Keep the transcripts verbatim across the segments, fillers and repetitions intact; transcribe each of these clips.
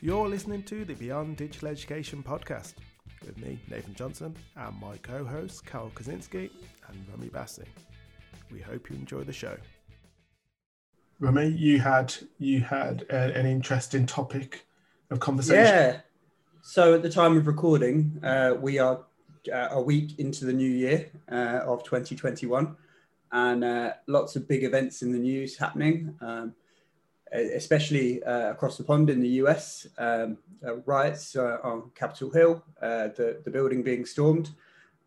You're listening to the Beyond Digital Education podcast with me, Nathan Johnson, and my co-hosts, Carl Kaczynski and Remy Bassing. We hope you enjoy the show. Remy, you had you had a, an interesting topic of conversation. Yeah. So at the time of recording, uh, we are uh, a week into the new year uh, of twenty twenty-one, and uh, lots of big events in the news happening, um, especially uh, across the pond in the U S, um, uh, riots uh, on Capitol Hill, uh, the, the building being stormed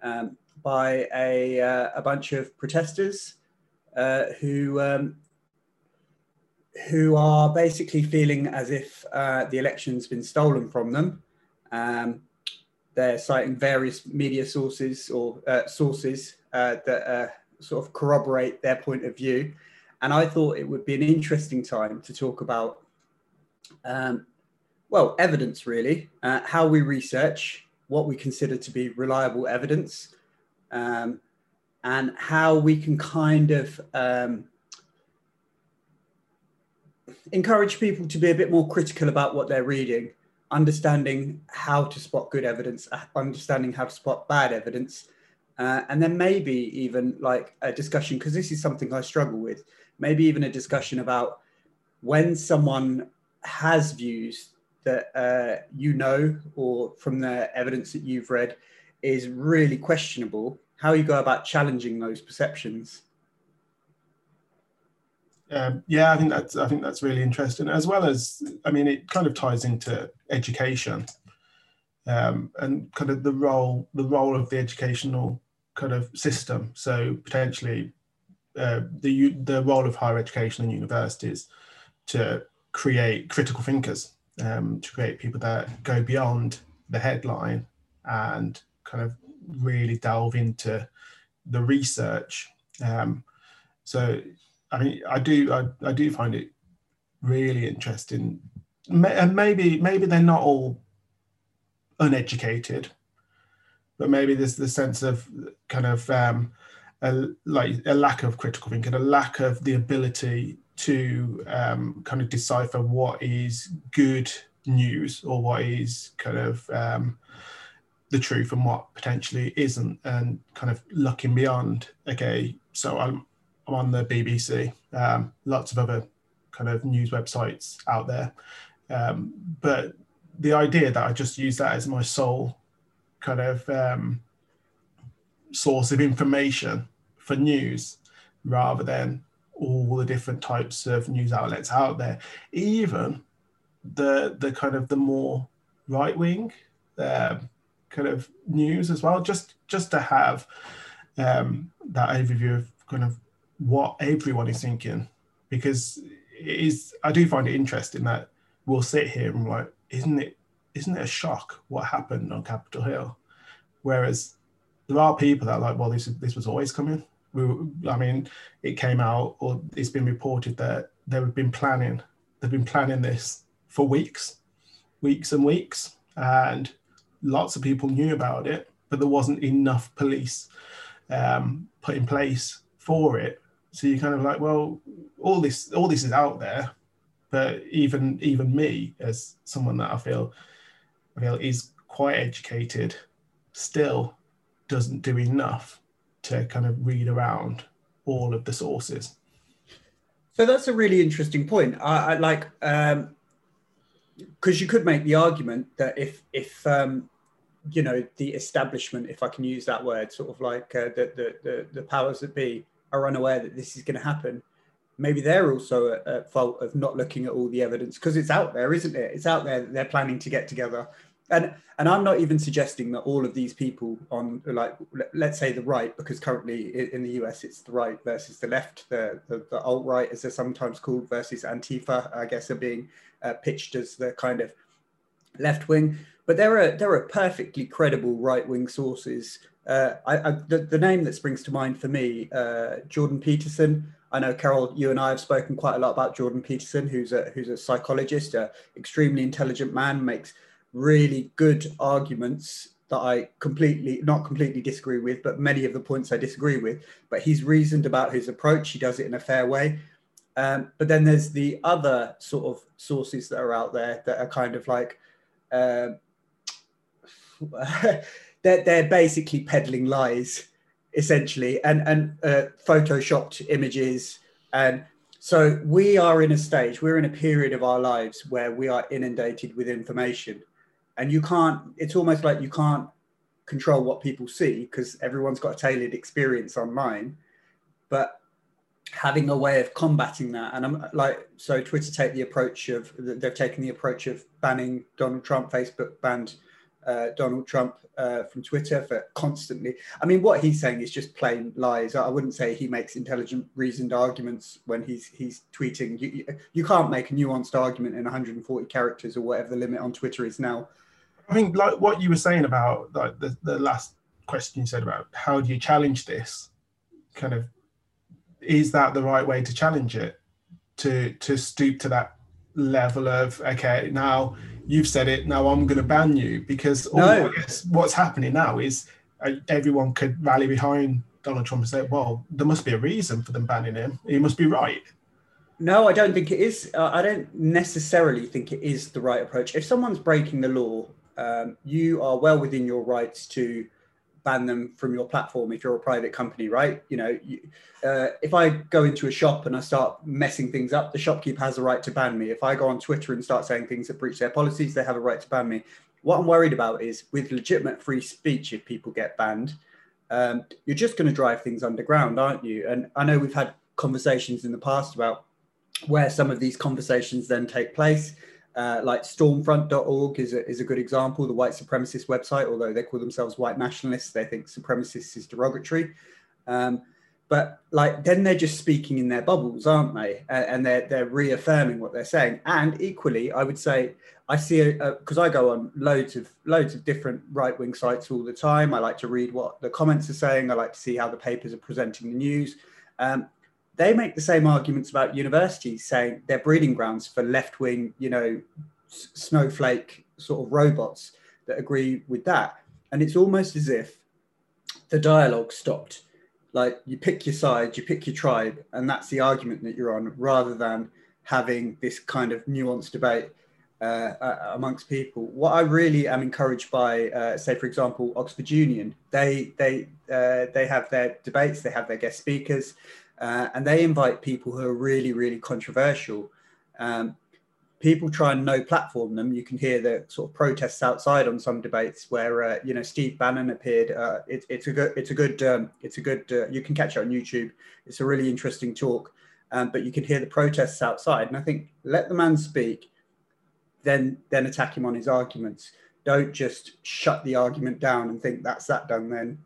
um, by a, uh, a bunch of protesters uh, who um, who are basically feeling as if uh, the election's been stolen from them. Um, they're citing various media sources or uh, sources uh, that uh, sort of corroborate their point of view. And I thought it would be an interesting time to talk about, um, well, evidence really, uh, how we research, what we consider to be reliable evidence, um, and how we can kind of um, encourage people to be a bit more critical about what they're reading, understanding how to spot good evidence, understanding how to spot bad evidence, uh, and then maybe even like a discussion, because this is something I struggle with, maybe even a discussion about when someone has views that uh, you know, or from the evidence that you've read is really questionable, how you go about challenging those perceptions. Um, yeah, I think that's I think that's really interesting, as well as, I mean, it kind of ties into education um, and kind of the role the role of the educational kind of system. So potentially uh, the the role of higher education and universities to create critical thinkers, um, to create people that go beyond the headline and kind of really delve into the research. Um, so. I mean, I do, I, I do find it really interesting, and maybe, maybe they're not all uneducated, but maybe there's the sense of kind of um, a, like a lack of critical thinking, a lack of the ability to um, kind of decipher what is good news or what is kind of um, the truth and what potentially isn't, and kind of looking beyond. Okay, so I'm. I'm on the B B C, um, lots of other kind of news websites out there. Um, but the idea that I just use that as my sole kind of um, source of information for news, rather than all the different types of news outlets out there, even the the kind of the more right-wing uh, kind of news as well, just, just to have um, that overview of kind of what everyone is thinking, because it is, I do find it interesting that we'll sit here and we're like, isn't it, isn't it a shock what happened on Capitol Hill? Whereas there are people that are like, well, this this was always coming. We were, I mean, it came out, or it's been reported that they've been planning, they've been planning this for weeks, weeks and weeks, and lots of people knew about it, but there wasn't enough police um, put in place for it. So you're kind of like, well, all this, all this is out there, but even, even me as someone that I feel, I feel is quite educated, still doesn't do enough to kind of read around all of the sources. So that's a really interesting point. I, I like, um, because you could make the argument that if, if, um, you know, the establishment, if I can use that word, sort of like uh, the, the, the, the powers that be are unaware that this is going to happen, maybe they're also at, at fault of not looking at all the evidence, because it's out there, isn't it? It's out there that they're planning to get together. And and I'm not even suggesting that all of these people on, like, let's say the right, because currently in the U S it's the right versus the left, the, the, the alt-right, as they're sometimes called, versus Antifa, I guess, are being uh, pitched as the kind of left wing. But there are there are perfectly credible right-wing sources. Uh, I, I, the, the name that springs to mind for me, uh, Jordan Peterson. I know, Carol, you and I have spoken quite a lot about Jordan Peterson, who's a who's a psychologist, an extremely intelligent man, makes really good arguments that I completely, not completely disagree with, but many of the points I disagree with, but he's reasoned about his approach. He does it in a fair way. Um, but then there's the other sort of sources that are out there that are kind of like, uh, they're, they're basically peddling lies, essentially, and, and uh, photoshopped images. And so we are in a stage, we're in a period of our lives where we are inundated with information. And you can't, it's almost like you can't control what people see because everyone's got a tailored experience online. But having a way of combating that, and I'm like, so Twitter take the approach of, they've taken the approach of banning Donald Trump. Facebook banned uh, Donald Trump uh, from Twitter for constantly. I mean, what he's saying is just plain lies. I wouldn't say he makes intelligent, reasoned arguments when he's he's tweeting. You, you, you can't make a nuanced argument in one hundred forty characters or whatever the limit on Twitter is now. I think like what you were saying about like the, the last question you said about how do you challenge this kind of, is that the right way to challenge it? To to stoop to that level of, okay, now you've said it, now I'm going to ban you, because all, no. I guess what's happening now is uh, everyone could rally behind Donald Trump and say, well, there must be a reason for them banning him. He must be right. No, I don't think it is. Uh, I don't necessarily think it is the right approach. If someone's breaking the law, um, you are well within your rights to ban them from your platform if you're a private company, right? You know, you, uh, if I go into a shop and I start messing things up, the shopkeeper has a right to ban me. If I go on Twitter and start saying things that breach their policies, they have a right to ban me. What I'm worried about is with legitimate free speech, if people get banned, um, you're just going to drive things underground, aren't you? And I know we've had conversations in the past about where some of these conversations then take place. Uh, like stormfront dot org is a, is a good example, the white supremacist website, although they call themselves white nationalists, they think supremacist is derogatory. Um, but like, then they're just speaking in their bubbles, aren't they? And, and they're, they're reaffirming what they're saying. And equally, I would say, I see, because I go on loads of, loads of different right-wing sites all the time. I like to read what the comments are saying. I like to see how the papers are presenting the news. Um, They make the same arguments about universities, saying they're breeding grounds for left-wing, you know, s- snowflake sort of robots that agree with that. And it's almost as if the dialogue stopped. Like you pick your side, you pick your tribe, and that's the argument that you're on, rather than having this kind of nuanced debate uh, uh, amongst people. What I really am encouraged by, uh, say, for example, Oxford Union, they they uh, they have their debates, they have their guest speakers. Uh, and they invite people who are really, really controversial. Um, people try and no platform them. You can hear the sort of protests outside on some debates where, uh, you know, Steve Bannon appeared. Uh, it, it's a good, it's a good, um, it's a good, uh, you can catch it on YouTube. It's a really interesting talk, um, but you can hear the protests outside. And I think let the man speak, then, then attack him on his arguments. Don't just shut the argument down and think that's that done then.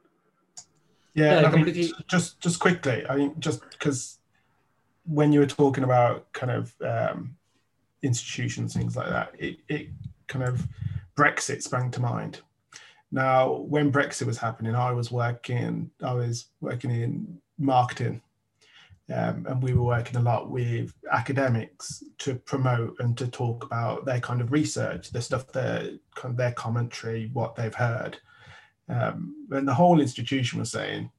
Yeah, yeah I mean, just just quickly, I mean, just because when you were talking about kind of um, institutions, things like that, it, it kind of Brexit sprang to mind. Now, when Brexit was happening, I was working, I was working in marketing, um, and we were working a lot with academics to promote and to talk about their kind of research, the stuff, their kind of their commentary, what they've heard. Um, and the whole institution was saying,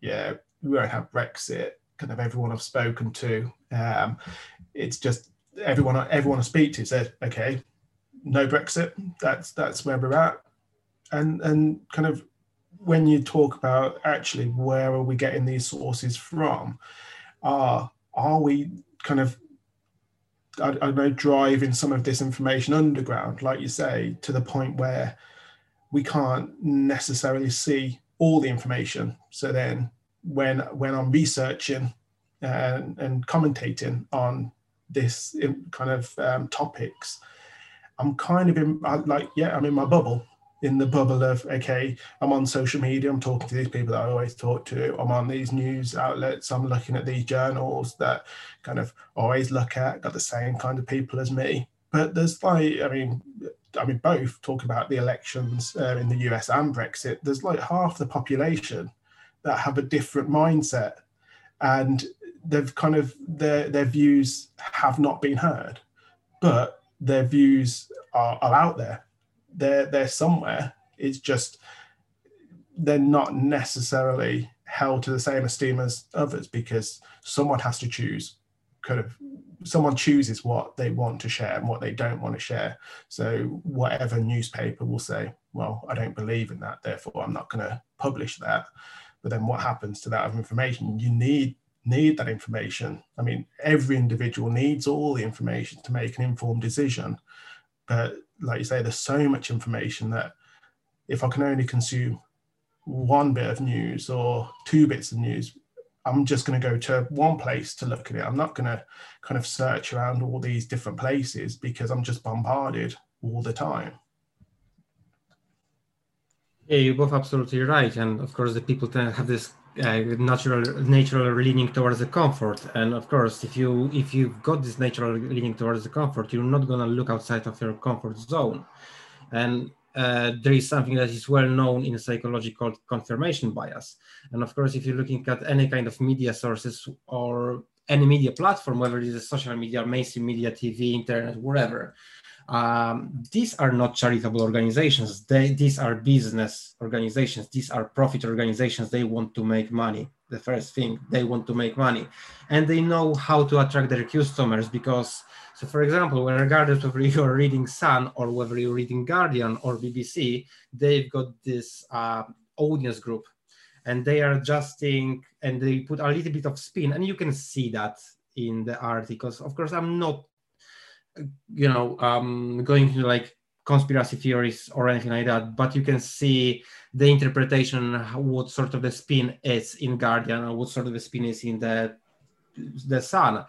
yeah, we won't have Brexit, kind of everyone I've spoken to. Um, it's just everyone, everyone I speak to said, okay, no Brexit, that's that's where we're at. And, and kind of when you talk about actually where are we getting these sources from, are, are we kind of, I, I don't know, driving some of this information underground, like you say, to the point where we can't necessarily see all the information. So then when when I'm researching and, and commentating on this kind of um, topics, I'm kind of in, like, yeah, I'm in my bubble, in the bubble of, okay, I'm on social media, I'm talking to these people that I always talk to, I'm on these news outlets, I'm looking at these journals that kind of always look at, got the same kind of people as me. But there's like, I mean, I mean, both talk about the elections uh, in the U S and Brexit. There's like half the population that have a different mindset, and they've kind of their their views have not been heard, but their views are, are out there. They're they're somewhere, It's just they're not necessarily held to the same esteem as others, because someone has to choose, kind of, someone chooses what they want to share and what they don't want to share. So whatever newspaper will say, well, I don't believe in that, therefore I'm not going to publish that. But then what happens to that information? You need need that information. I mean, every individual needs all the information to make an informed decision. But like you say, there's so much information that if I can only consume one bit of news or two bits of news, I'm just going to go to one place to look at it. I'm not going to kind of search around all these different places, because I'm just bombarded all the time. Yeah, you're both absolutely right. And of course, the people have this uh, natural natural leaning towards the comfort. And of course, if, you, if you've got this natural leaning towards the comfort, you're not going to look outside of your comfort zone. And Uh, there is something that is well known in psychology called confirmation bias. And of course, if you're looking at any kind of media sources or any media platform, whether it is social media, mainstream media, T V, internet, wherever, um, these are not charitable organizations. They, these are business organizations. These are profit organizations. They want to make money. The first thing, they want to make money. And they know how to attract their customers, because, so for example, regardless of whether you're reading Sun or whether you're reading Guardian or B B C, they've got this uh, audience group, and they are adjusting, and they put a little bit of spin, and you can see that in the articles. Of course, I'm not, you know, um, going to like conspiracy theories or anything like that, but you can see the interpretation, what sort of the spin is in Guardian or what sort of the spin is in the the Sun.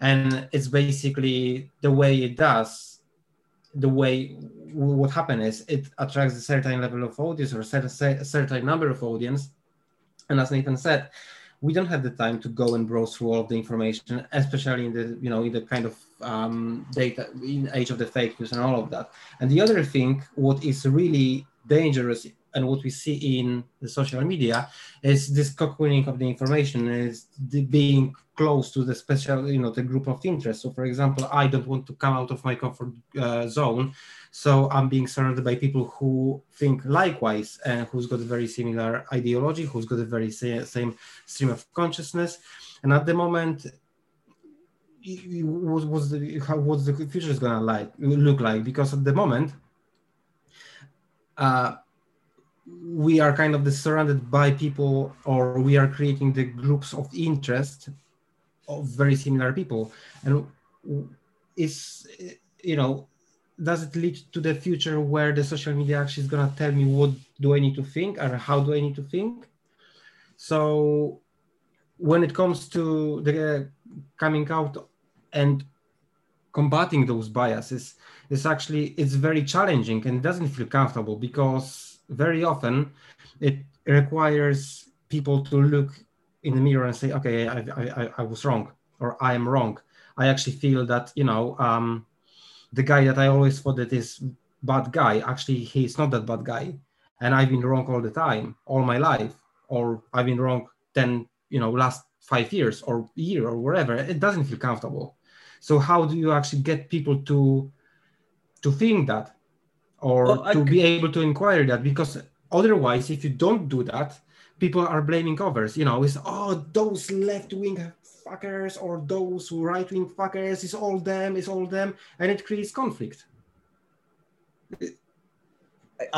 And it's basically the way it does, the way what happens is it attracts a certain level of audience or a certain number of audience. And as Nathan said, we don't have the time to go and browse through all of the information, especially in the, you know, in the kind of um, data, in age of the fake news and all of that. And the other thing, what is really dangerous and what we see in the social media is this cocooning of the information, is the being close to the special, you know, the group of interest. So for example, I don't want to come out of my comfort uh, zone. So I'm being surrounded by people who think likewise and who's got a very similar ideology, who's got a very sa- same stream of consciousness. And at the moment, what, what's the, how, what's the future is gonna like, look like? Because at the moment, uh, we are kind of surrounded by people, or we are creating the groups of interest of very similar people. And is, you know, does it lead to the future where the social media actually is going to tell me what do I need to think or how do I need to think? So when it comes to the coming out and combating those biases, it's actually, it's very challenging and doesn't feel comfortable, because very often it requires people to look in the mirror and say, okay, I, I, I was wrong, or I am wrong. I actually feel that, you know, um, the guy that I always thought that is bad guy, actually he's not that bad guy. And I've been wrong all the time, all my life, or I've been wrong ten, you know, last five years or year or whatever. It doesn't feel comfortable. So how do you actually get people to to think that? Or well, to I... be able to inquire that, because otherwise, if you don't do that, people are blaming others. You know, it's, oh, those left-wing fuckers or those right-wing fuckers, it's all them, it's all them, and it creates conflict.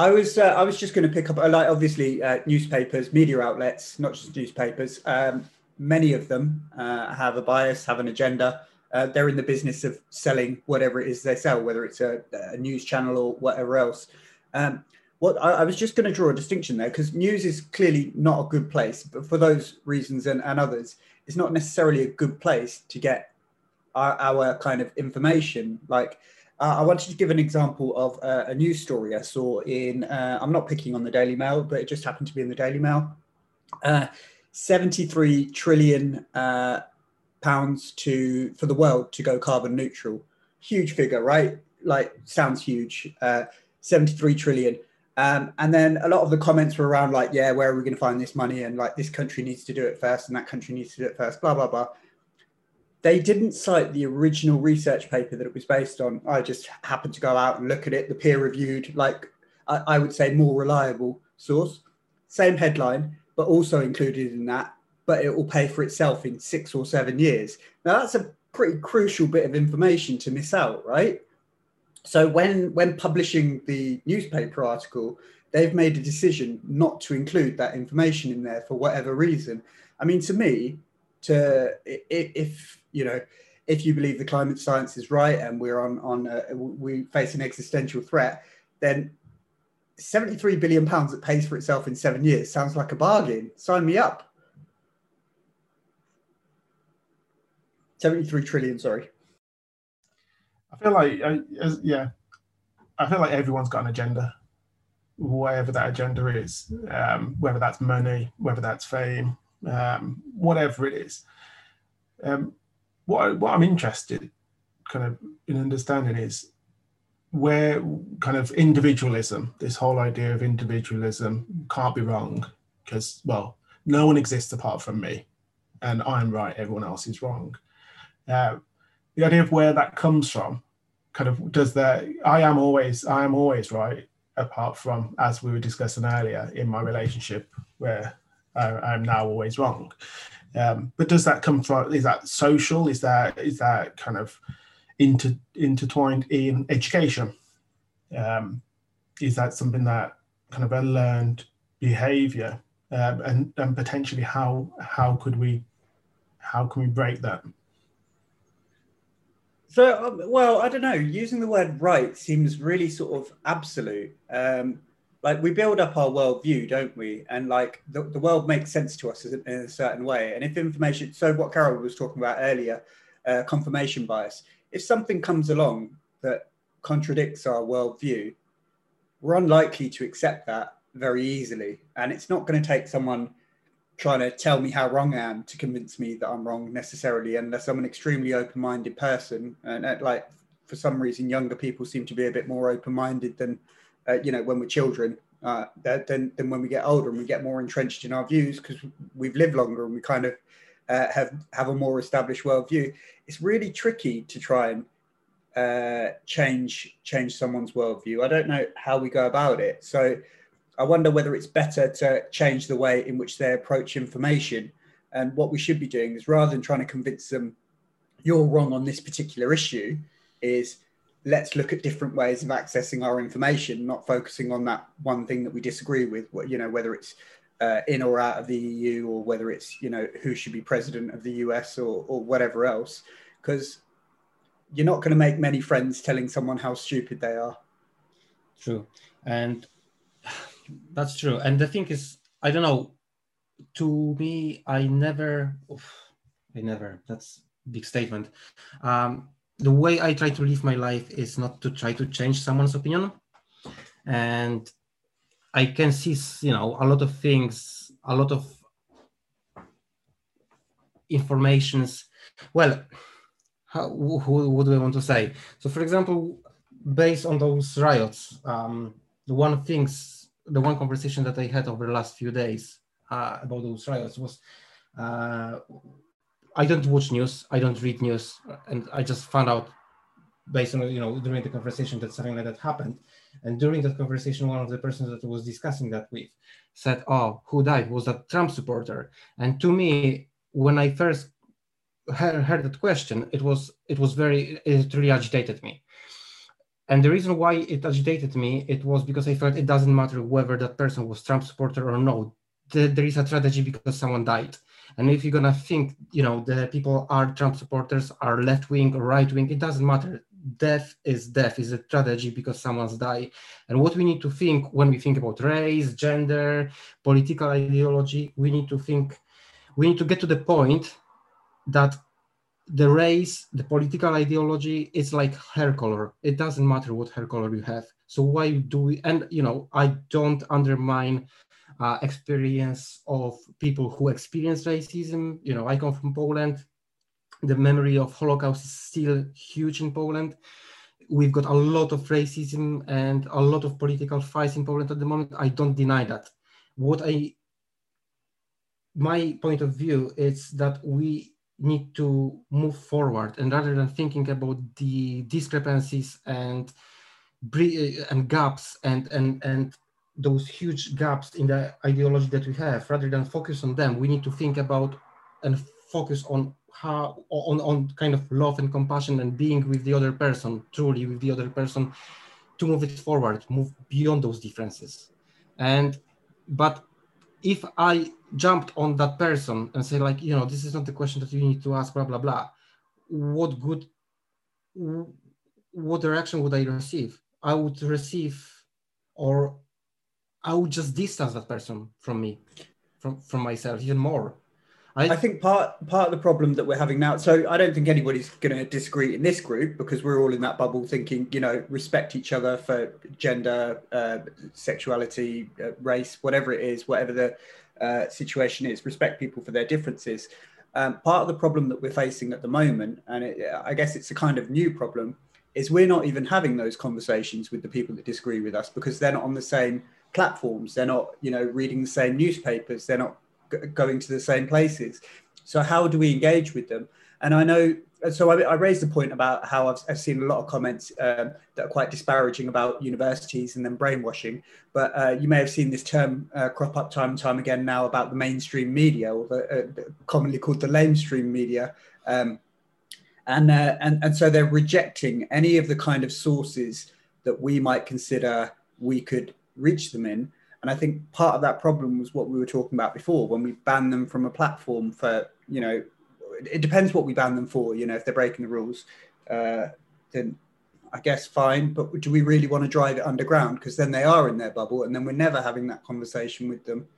I was, uh, I was just going to pick up, like, obviously, uh, newspapers, media outlets, not just newspapers. Um, many of them uh, have a bias, have an agenda. Uh, they're in the business of selling whatever it is they sell, whether it's a, a news channel or whatever else. Um, what I, I was just going to draw a distinction there, because news is clearly not a good place, but for those reasons and, and others, it's not necessarily a good place to get our, our kind of information. Like uh, I wanted to give an example of uh, a news story I saw in, uh, I'm not picking on the Daily Mail, but it just happened to be in the Daily Mail, uh, seventy-three trillion uh pounds to for the world to go carbon neutral. Huge figure, right? Like, sounds huge. uh seventy-three trillion. Um and then a lot of the comments were around like, yeah, where are we going to find this money, and like, this country needs to do it first and that country needs to do it first, blah blah blah. They didn't cite the original research paper that it was based on. I just happened to go out and look at it, the peer reviewed, like I would say, more reliable source. Same headline, but also included in that, but it will pay for itself in six or seven years. Now, that's a pretty crucial bit of information to miss out, right? So when, when publishing the newspaper article, they've made a decision not to include that information in there for whatever reason. I mean, to me, to if, you know, if you believe the climate science is right and we're on, on a, we face an existential threat, then seventy-three billion pounds that pays for itself in seven years sounds like a bargain. Sign me up. seventy-three trillion, sorry. I feel like, I, as, yeah, I feel like everyone's got an agenda, whatever that agenda is, um, whether that's money, whether that's fame, um, whatever it is. Um, what, what I'm interested kind of in understanding is where kind of individualism, this whole idea of individualism can't be wrong because, well, no one exists apart from me and I'm right, everyone else is wrong. Uh, the idea of where that comes from, kind of does that, I am always, I am always right, apart from, as we were discussing earlier, in my relationship where I, I'm now always wrong. Um, but does that come from, is that social? Is that, is that kind of inter, intertwined in education? Um, is that something that kind of a learned behavior? Um, and, and potentially how, how could we, how can we break that? So, um, well, I don't know, using the word right seems really sort of absolute. Um, like we build up our worldview, don't we? And like the, the world makes sense to us in a certain way. And if information, so what Carol was talking about earlier, uh, confirmation bias, if something comes along that contradicts our worldview, we're unlikely to accept that very easily. And it's not going to take someone trying to tell me how wrong I am to convince me that I'm wrong necessarily, unless I'm an extremely open-minded person. And at, like, for some reason, younger people seem to be a bit more open-minded than, uh, you know, when we're children, uh, than, than when we get older and we get more entrenched in our views because we've lived longer and we kind of uh, have, have a more established worldview. It's really tricky to try and uh, change, change someone's worldview. I don't know how we go about it. So I wonder whether it's better to change the way in which they approach information. And what we should be doing is, rather than trying to convince them you're wrong on this particular issue, is let's look at different ways of accessing our information, not focusing on that one thing that we disagree with, you know, whether it's uh, in or out of the E U, or whether it's, you know, who should be president of the U S, or, or whatever else, because you're not going to make many friends telling someone how stupid they are. True. And that's true. And the thing is, I don't know, to me, I never, oof, I never, that's a big statement. Um, the way I try to live my life is not to try to change someone's opinion. And I can see, you know, a lot of things, a lot of informations. Well, how, who, what do I want to say? So, for example, based on those riots, um, the one things, the one conversation that I had over the last few days uh, about those riots was, uh, I don't watch news, I don't read news, and I just found out based on, you know, during the conversation that something like that happened. And during that conversation, one of the persons that I was discussing that with said, oh, who died? Was that Trump supporter? And to me, when I first heard, heard that question, it was, it was very, it really agitated me. And the reason why it agitated me, it was because I felt it doesn't matter whether that person was Trump supporter or no. There, there is a tragedy because someone died. And if you're going to think, you know, the people are Trump supporters, are left-wing or right-wing, it doesn't matter. Death is death, is a tragedy because someone's died. And what we need to think when we think about race, gender, political ideology, we need to think, we need to get to the point that the race, the political ideology, it's like hair color. It doesn't matter what hair color you have. So why do we, and you know, I don't undermine uh, experience of people who experience racism. You know, I come from Poland. The memory of Holocaust is still huge in Poland. We've got a lot of racism and a lot of political fights in Poland at the moment. I don't deny that. What I, my point of view is that we need to move forward, and rather than thinking about the discrepancies and and gaps and, and, and those huge gaps in the ideology that we have, rather than focus on them, we need to think about and focus on how, on, on kind of love and compassion and being with the other person, truly with the other person, to move it forward, move beyond those differences. And, but if I jumped on that person and say like, you know, this is not the question that you need to ask, blah, blah, blah, what good, what reaction would I receive? I would receive, or I would just distance that person from me, from, from myself even more. I, I think part part of the problem that we're having now, so I don't think anybody's going to disagree in this group because we're all in that bubble thinking, you know, respect each other for gender, uh, sexuality, uh, race, whatever it is, whatever the uh, situation is, respect people for their differences. Um, part of the problem that we're facing at the moment, and it, I guess it's a kind of new problem, is we're not even having those conversations with the people that disagree with us because they're not on the same platforms. They're not, you know, reading the same newspapers. They're not going to the same places. So how do we engage with them? And I know, so I, I raised the point about how I've, I've seen a lot of comments um, that are quite disparaging about universities and then brainwashing, but uh, you may have seen this term uh, crop up time and time again now about the mainstream media, or the, uh, commonly called the lamestream media. Um, and, uh, and, and so they're rejecting any of the kind of sources that we might consider we could reach them in. And I think part of that problem was what we were talking about before, when we ban them from a platform for, you know, it depends what we ban them for, you know, if they're breaking the rules, uh, then I guess fine. But do we really want to drive it underground? Because then they are in their bubble and then we're never having that conversation with them.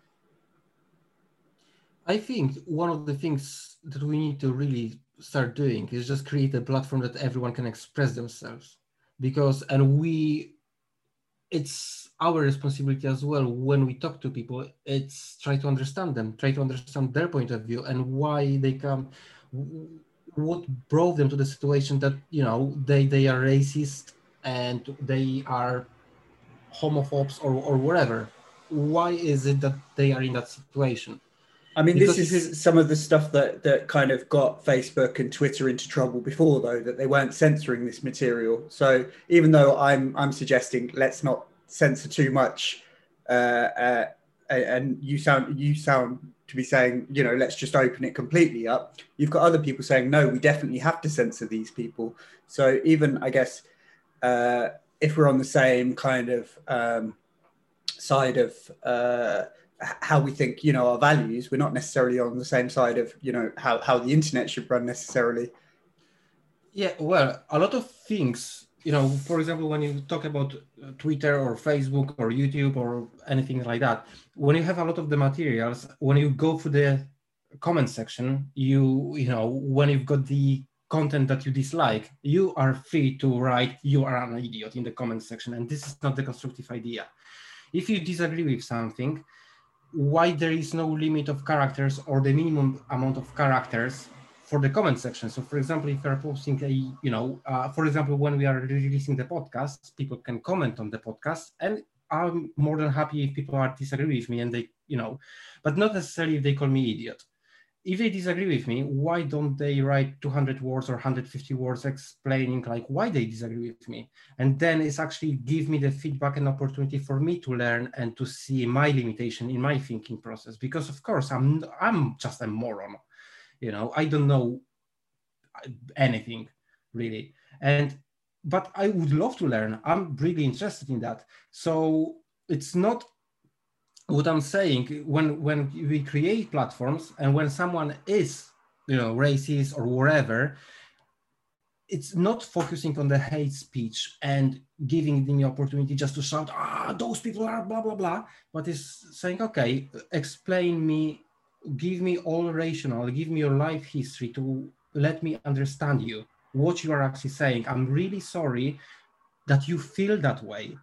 I think one of the things that we need to really start doing is just create a platform that everyone can express themselves, because, and we, it's our responsibility as well when we talk to people, it's try to understand them, try to understand their point of view and why they come, what brought them to the situation that, you know, they, they are racist and they are homophobes or, or whatever. Why is it that they are in that situation? I mean, because this is some of the stuff that, that kind of got Facebook and Twitter into trouble before, though, that they weren't censoring this material. So even though I'm, I'm suggesting let's not censor too much, uh, uh, and you sound, you sound to be saying, you know, let's just open it completely up, you've got other people saying, no, we definitely have to censor these people. So even, I guess, uh, if we're on the same kind of um, side of... Uh, how we think, you know, our values, we're not necessarily on the same side of, you know, how, how the internet should run necessarily. Yeah, well, a lot of things, you know, for example, when you talk about Twitter or Facebook or YouTube or anything like that, when you have a lot of the materials, when you go through the comment section, you, you know, when you've got the content that you dislike, you are free to write, you are an idiot in the comment section, and this is not the constructive idea. If you disagree with something, why there is no limit of characters or the minimum amount of characters for the comment section. So for example, if you're posting a, you know, uh, for example, when we are releasing the podcast, people can comment on the podcast, and I'm more than happy if people are disagree with me and they, you know, but not necessarily if they call me idiot. If they disagree with me, why don't they write two hundred words or one hundred fifty words explaining like why they disagree with me? And then it's actually give me the feedback and opportunity for me to learn and to see my limitation in my thinking process. Because of course, I'm, I'm just a moron, you know, I don't know anything really. And, but I would love to learn. I'm really interested in that. So it's not, what I'm saying, when, when we create platforms and when someone is, you know, racist or whatever, it's not focusing on the hate speech and giving them the opportunity just to shout, ah, those people are blah, blah, blah, but it's saying, okay, explain me, give me all rational, give me your life history to let me understand you, what you are actually saying. I'm really sorry that you feel that way.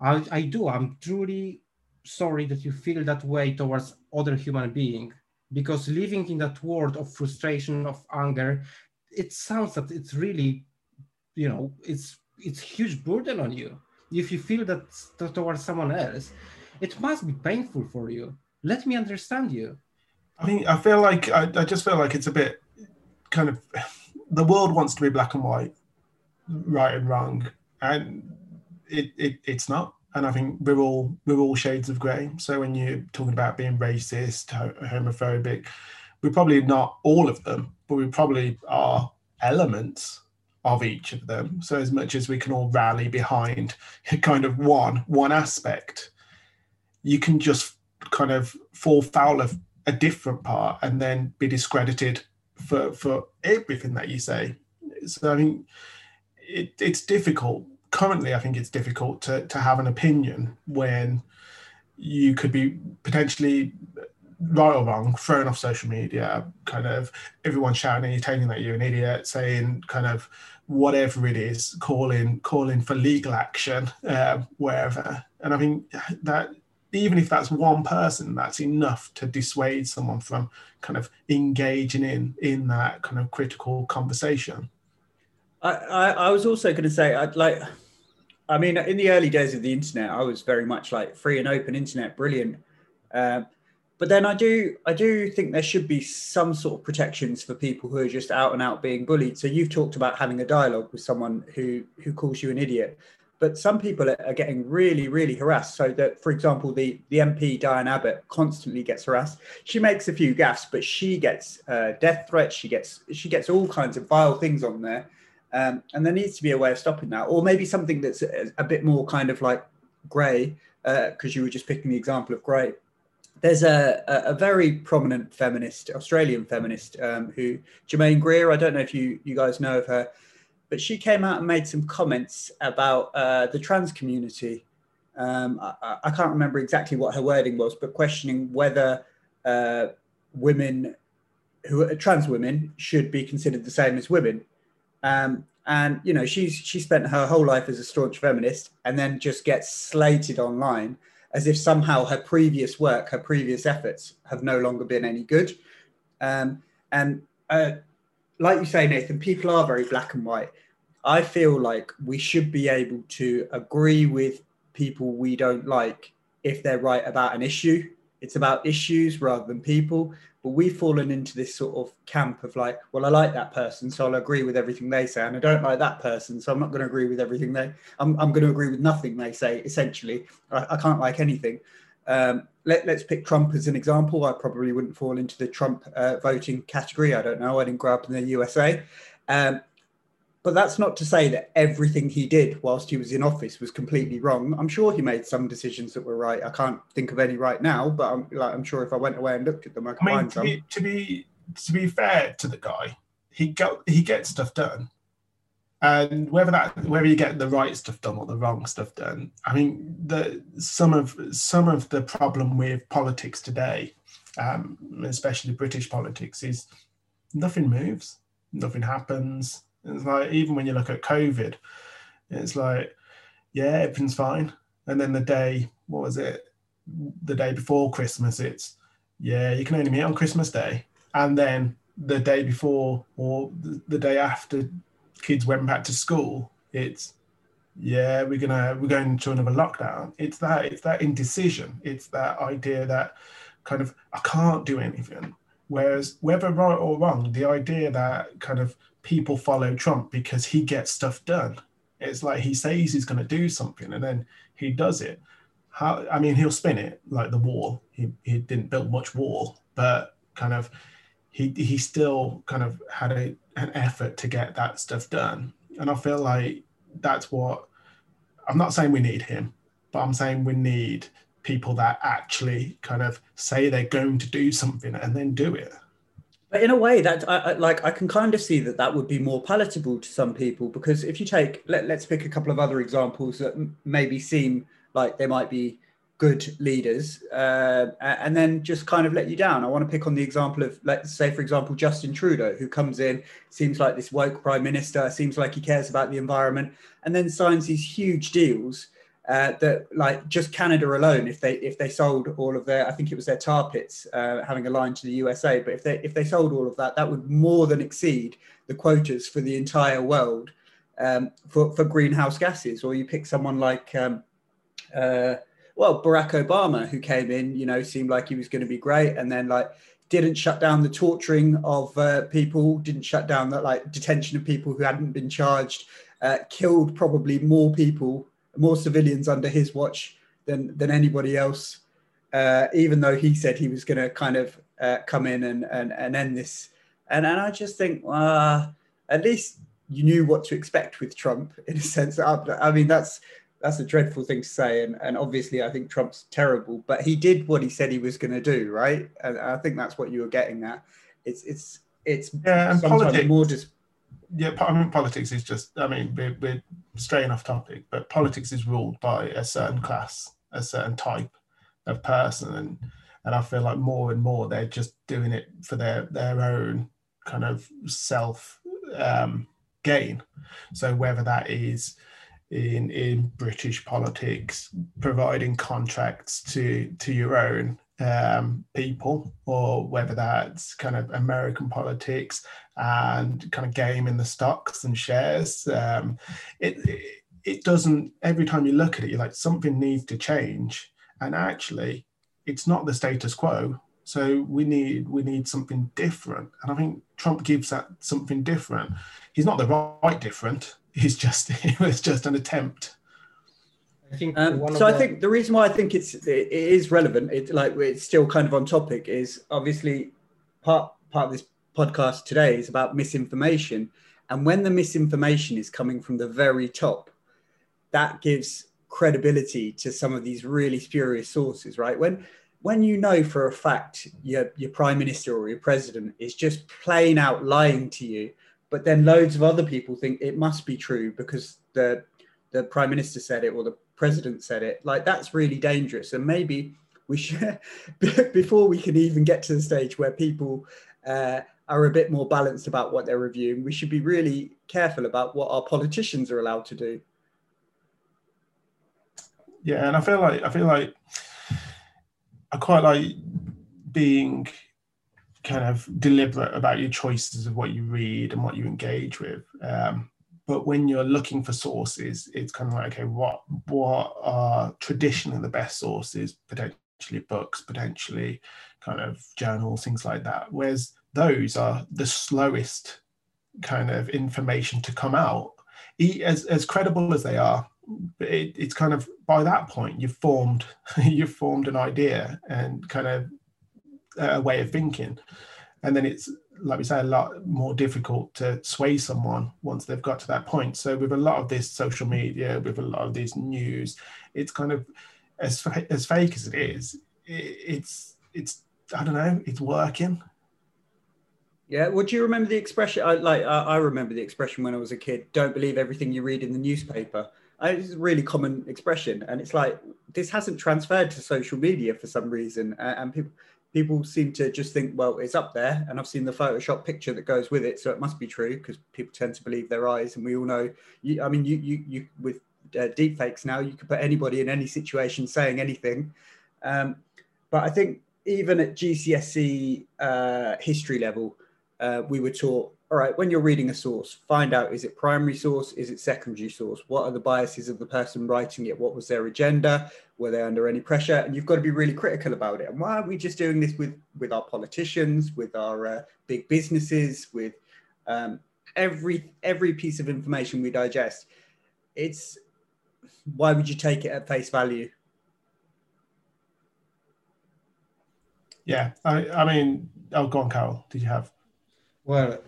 I, I do, I'm truly sorry that you feel that way towards other human being, because living in that world of frustration, of anger, it sounds that it's really, you know, it's it's huge burden on you. If you feel that towards someone else, it must be painful for you. Let me understand you. I mean, I feel like, I, I just feel like it's a bit kind of, the world wants to be black and white, right and wrong. And it, it it's not. And I think we're all we're all shades of grey. So when you're talking about being racist, homophobic, we're probably not all of them, but we probably are elements of each of them. So as much as we can all rally behind kind of one one aspect, you can just kind of fall foul of a different part and then be discredited for for everything that you say. So I mean, it, it's difficult. Currently, I think it's difficult to, to have an opinion when you could be potentially, right or wrong, thrown off social media, kind of everyone shouting at you, telling that you're an idiot, saying kind of whatever it is, calling calling for legal action, uh, wherever. And I think that even if that's one person, that's enough to dissuade someone from kind of engaging in, in that kind of critical conversation. I, I, I was also going to say, I'd like, I mean, in the early days of the internet, I was very much like free and open internet, brilliant. Uh, But then I do I do think there should be some sort of protections for people who are just out and out being bullied. So you've talked about having a dialogue with someone who, who calls you an idiot. But some people are getting really, really harassed. So that, for example, the, the M P Diane Abbott constantly gets harassed. She makes a few gaffes, but she gets uh, death threats. She gets she gets all kinds of vile things on there. Um, and there needs to be a way of stopping that. Or maybe something that's a, a bit more kind of like grey, because uh, you were just picking the example of grey. There's a, a very prominent feminist, Australian feminist, um, who, Germaine Greer, I don't know if you, you guys know of her, but she came out and made some comments about uh, the trans community. Um, I, I can't remember exactly what her wording was, but questioning whether uh, women, who are trans women, should be considered the same as women. Um, and, you know, she's she spent her whole life as a staunch feminist and then just gets slated online, as if somehow her previous work, her previous efforts have no longer been any good. Um, and uh, like you say, Nathan, people are very black and white. I feel like we should be able to agree with people we don't like if they're right about an issue. It's about issues rather than people. But we've fallen into this sort of camp of like, well, I like that person, so I'll agree with everything they say. And I don't like that person, so I'm not going to agree with everything they, I'm, I'm going to agree with nothing they say, essentially. I, I can't like anything. Um, let, let's pick Trump as an example. I probably wouldn't fall into the Trump uh, voting category. I don't know. I didn't grow up in the U S A. Um, but that's not to say that everything he did whilst he was in office was completely wrong. I'm sure he made some decisions that were right. I can't think of any right now, but I'm, like, I'm sure if I went away and looked at them, I could I mean, find some. To, to be to be fair to the guy, he got he gets stuff done, and whether that whether you get the right stuff done or the wrong stuff done, I mean, the some of some of the problem with politics today, um, especially British politics, is nothing moves, nothing happens. It's like, even when you look at COVID, it's like, yeah, everything's fine. And then the day, what was it? The day before Christmas, it's, yeah, you can only meet on Christmas Day. And then the day before or the day after kids went back to school, it's, yeah, we're gonna we're going to another lockdown. It's that, it's that indecision. It's that idea that kind of, I can't do anything. Whereas whether right or wrong, the idea that kind of people follow Trump because he gets stuff done. It's like he says he's going to do something and then he does it. How? I mean, he'll spin it like the wall. He, he didn't build much wall, but kind of he he still kind of had a, an effort to get that stuff done. And I feel like that's what, I'm not saying we need him, but I'm saying we need people that actually kind of say they're going to do something and then do it. But in a way that I, I like, I can kind of see that that would be more palatable to some people, because if you take, let, let's pick a couple of other examples that m- maybe seem like they might be good leaders uh, and then just kind of let you down. I want to pick on the example of, let's say, for example, Justin Trudeau, who comes in, seems like this woke prime minister, seems like he cares about the environment, and then signs these huge deals uh, that, like, just Canada alone, if they if they sold all of their, I think it was their tar pits, uh, having a line to the U S A, but if they if they sold all of that, that would more than exceed the quotas for the entire world um, for for greenhouse gases. Or you pick someone like, um, uh, well, Barack Obama, who came in, you know, seemed like he was going to be great, and then like didn't shut down the torturing of uh, people, didn't shut down that like detention of people who hadn't been charged, uh, killed probably more people. more civilians under his watch than than anybody else, uh, even though he said he was going to kind of uh, come in and, and, and end this. And, and I just think, uh, at least you knew what to expect with Trump, in a sense. I, I mean, that's that's a dreadful thing to say. And, and obviously, I think Trump's terrible, but he did what he said he was going to do, right? And I think that's what you were getting at. It's it's it's yeah, and sometimes more just... Yeah, I mean, politics is just, I mean, we're, we're straying off topic, but politics is ruled by a certain class, a certain type of person. And and I feel like more and more they're just doing it for their, their own kind of self um, gain. So whether that is in in British politics, providing contracts to, to your own um, people, or whether that's kind of American politics and kind of gaming the stocks and shares, um, it, it it doesn't, every time you look at it, you're like, something needs to change. And actually, it's not the status quo. So we need we need something different. And I think Trump gives that something different. He's not the right different. He's just, it was just an attempt. I think um, one so. I the... think the reason why I think it's it, it is relevant, it like it's still kind of on topic, is obviously part part of this podcast today is about misinformation, and when the misinformation is coming from the very top, that gives credibility to some of these really spurious sources, right? When when you know for a fact your your prime minister or your president is just plain out lying to you, but then loads of other people think it must be true because the the prime minister said it or the president said it, like that's really dangerous. And maybe we should, before we can even get to the stage where people uh, are a bit more balanced about what they're reviewing, we should be really careful about what our politicians are allowed to do. Yeah, and I feel like I feel like I quite like being kind of deliberate about your choices of what you read and what you engage with. Um, but when you're looking for sources, it's kind of like, okay, what what are traditionally the best sources, potentially books, potentially kind of journals, things like that. Whereas those are the slowest kind of information to come out. As, as credible as they are, it, it's kind of, by that point, you've formed, you've formed an idea and kind of a way of thinking. And then it's, like we say, a lot more difficult to sway someone once they've got to that point. So with a lot of this social media, with a lot of these news, it's kind of, as as fake as it is, it's, it's I don't know, it's working. Yeah, well, do you remember the expression? I, like, I remember the expression when I was a kid, don't believe everything you read in the newspaper. It's a really common expression. And it's like, this hasn't transferred to social media for some reason. And people... People seem to just think, well, it's up there and I've seen the Photoshop picture that goes with it, so it must be true, because people tend to believe their eyes. And we all know, you, I mean, you, you, you with uh, deepfakes now, you can put anybody in any situation saying anything. Um, but I think even at G C S E uh, history level, uh, we were taught, all right, when you're reading a source, find out, is it primary source? Is it secondary source? What are the biases of the person writing it? What was their agenda? Were they under any pressure? And you've got to be really critical about it. And why aren't we just doing this with, with our politicians, with our uh, big businesses, with um, every every piece of information we digest? It's, why would you take it at face value? Yeah, I, I mean, oh, go on, Carol, did you have? Well,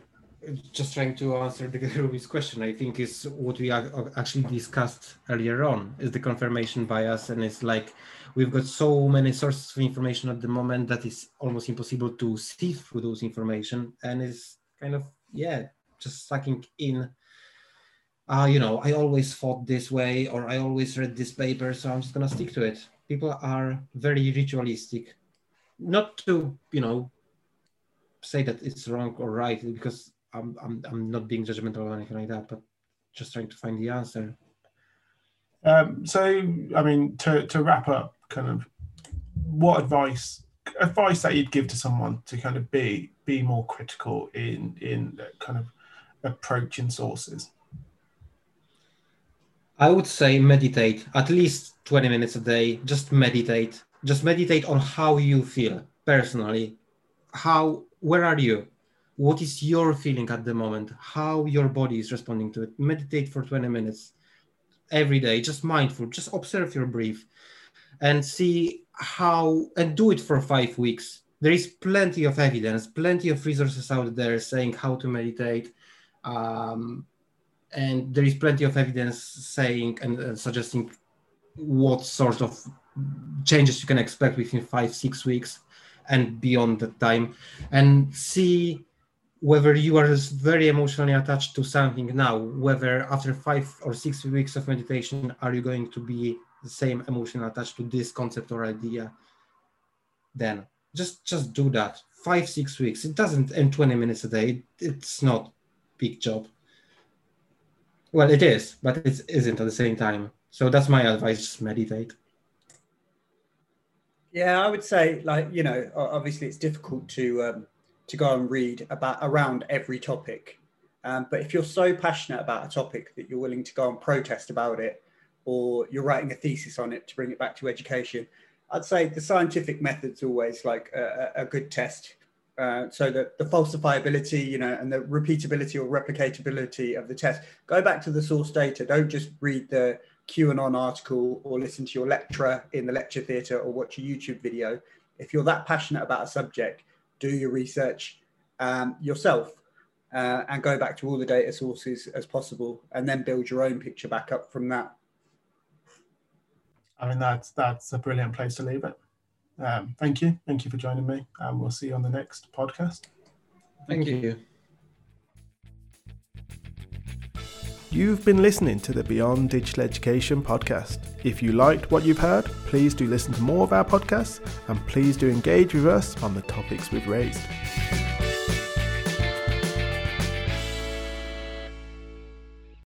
just trying to answer the Ruby's question, I think is what we actually discussed earlier on, is the confirmation bias. And it's like, we've got so many sources of information at the moment that it's almost impossible to see through those information. And it's kind of, yeah, just sucking in, uh, you know, I always thought this way, or I always read this paper, so I'm just going to stick to it. People are very ritualistic, not to, you know, say that it's wrong or right, because I'm, I'm, I'm not being judgmental or anything like that, but just trying to find the answer. Um, so, I mean, to, to wrap up, kind of, what advice advice that you'd give to someone to kind of be be more critical in in kind of approaching sources? I would say meditate at least twenty minutes a day. Just meditate. Just meditate on how you feel personally. How, where are you? What is your feeling at the moment? How your body is responding to it? Meditate for twenty minutes. every day, just mindful, just observe your breath and see how, and do it for five weeks. There is plenty of evidence, plenty of resources out there saying how to meditate. Um, and there is plenty of evidence saying and uh, suggesting what sort of changes you can expect within five, six weeks and beyond that time, and see whether you are very emotionally attached to something now, whether after five or six weeks of meditation, are you going to be the same emotionally attached to this concept or idea? Then just, just do that. Five, six weeks. It doesn't end twenty minutes a day. It, it's not big job. Well, it is, but it isn't at the same time. So that's my advice, just meditate. Yeah, I would say, like, you know, obviously it's difficult to um, to go and read about around every topic. Um, but if you're so passionate about a topic that you're willing to go and protest about it, or you're writing a thesis on it to bring it back to education, I'd say the scientific method's always like a, a good test. Uh, so that the falsifiability, you know, and the repeatability or replicatability of the test, go back to the source data. Don't just read the QAnon article or listen to your lecturer in the lecture theatre or watch a YouTube video. If you're that passionate about a subject, do your research um, yourself uh, and go back to all the data sources as possible, and then build your own picture back up from that. I mean, that's, that's a brilliant place to leave it. Um, thank you. Thank you for joining me. And um, we'll see you on the next podcast. Thank you. You've been listening to the Beyond Digital Education podcast. If you liked what you've heard, please do listen to more of our podcasts, and please do engage with us on the topics we've raised.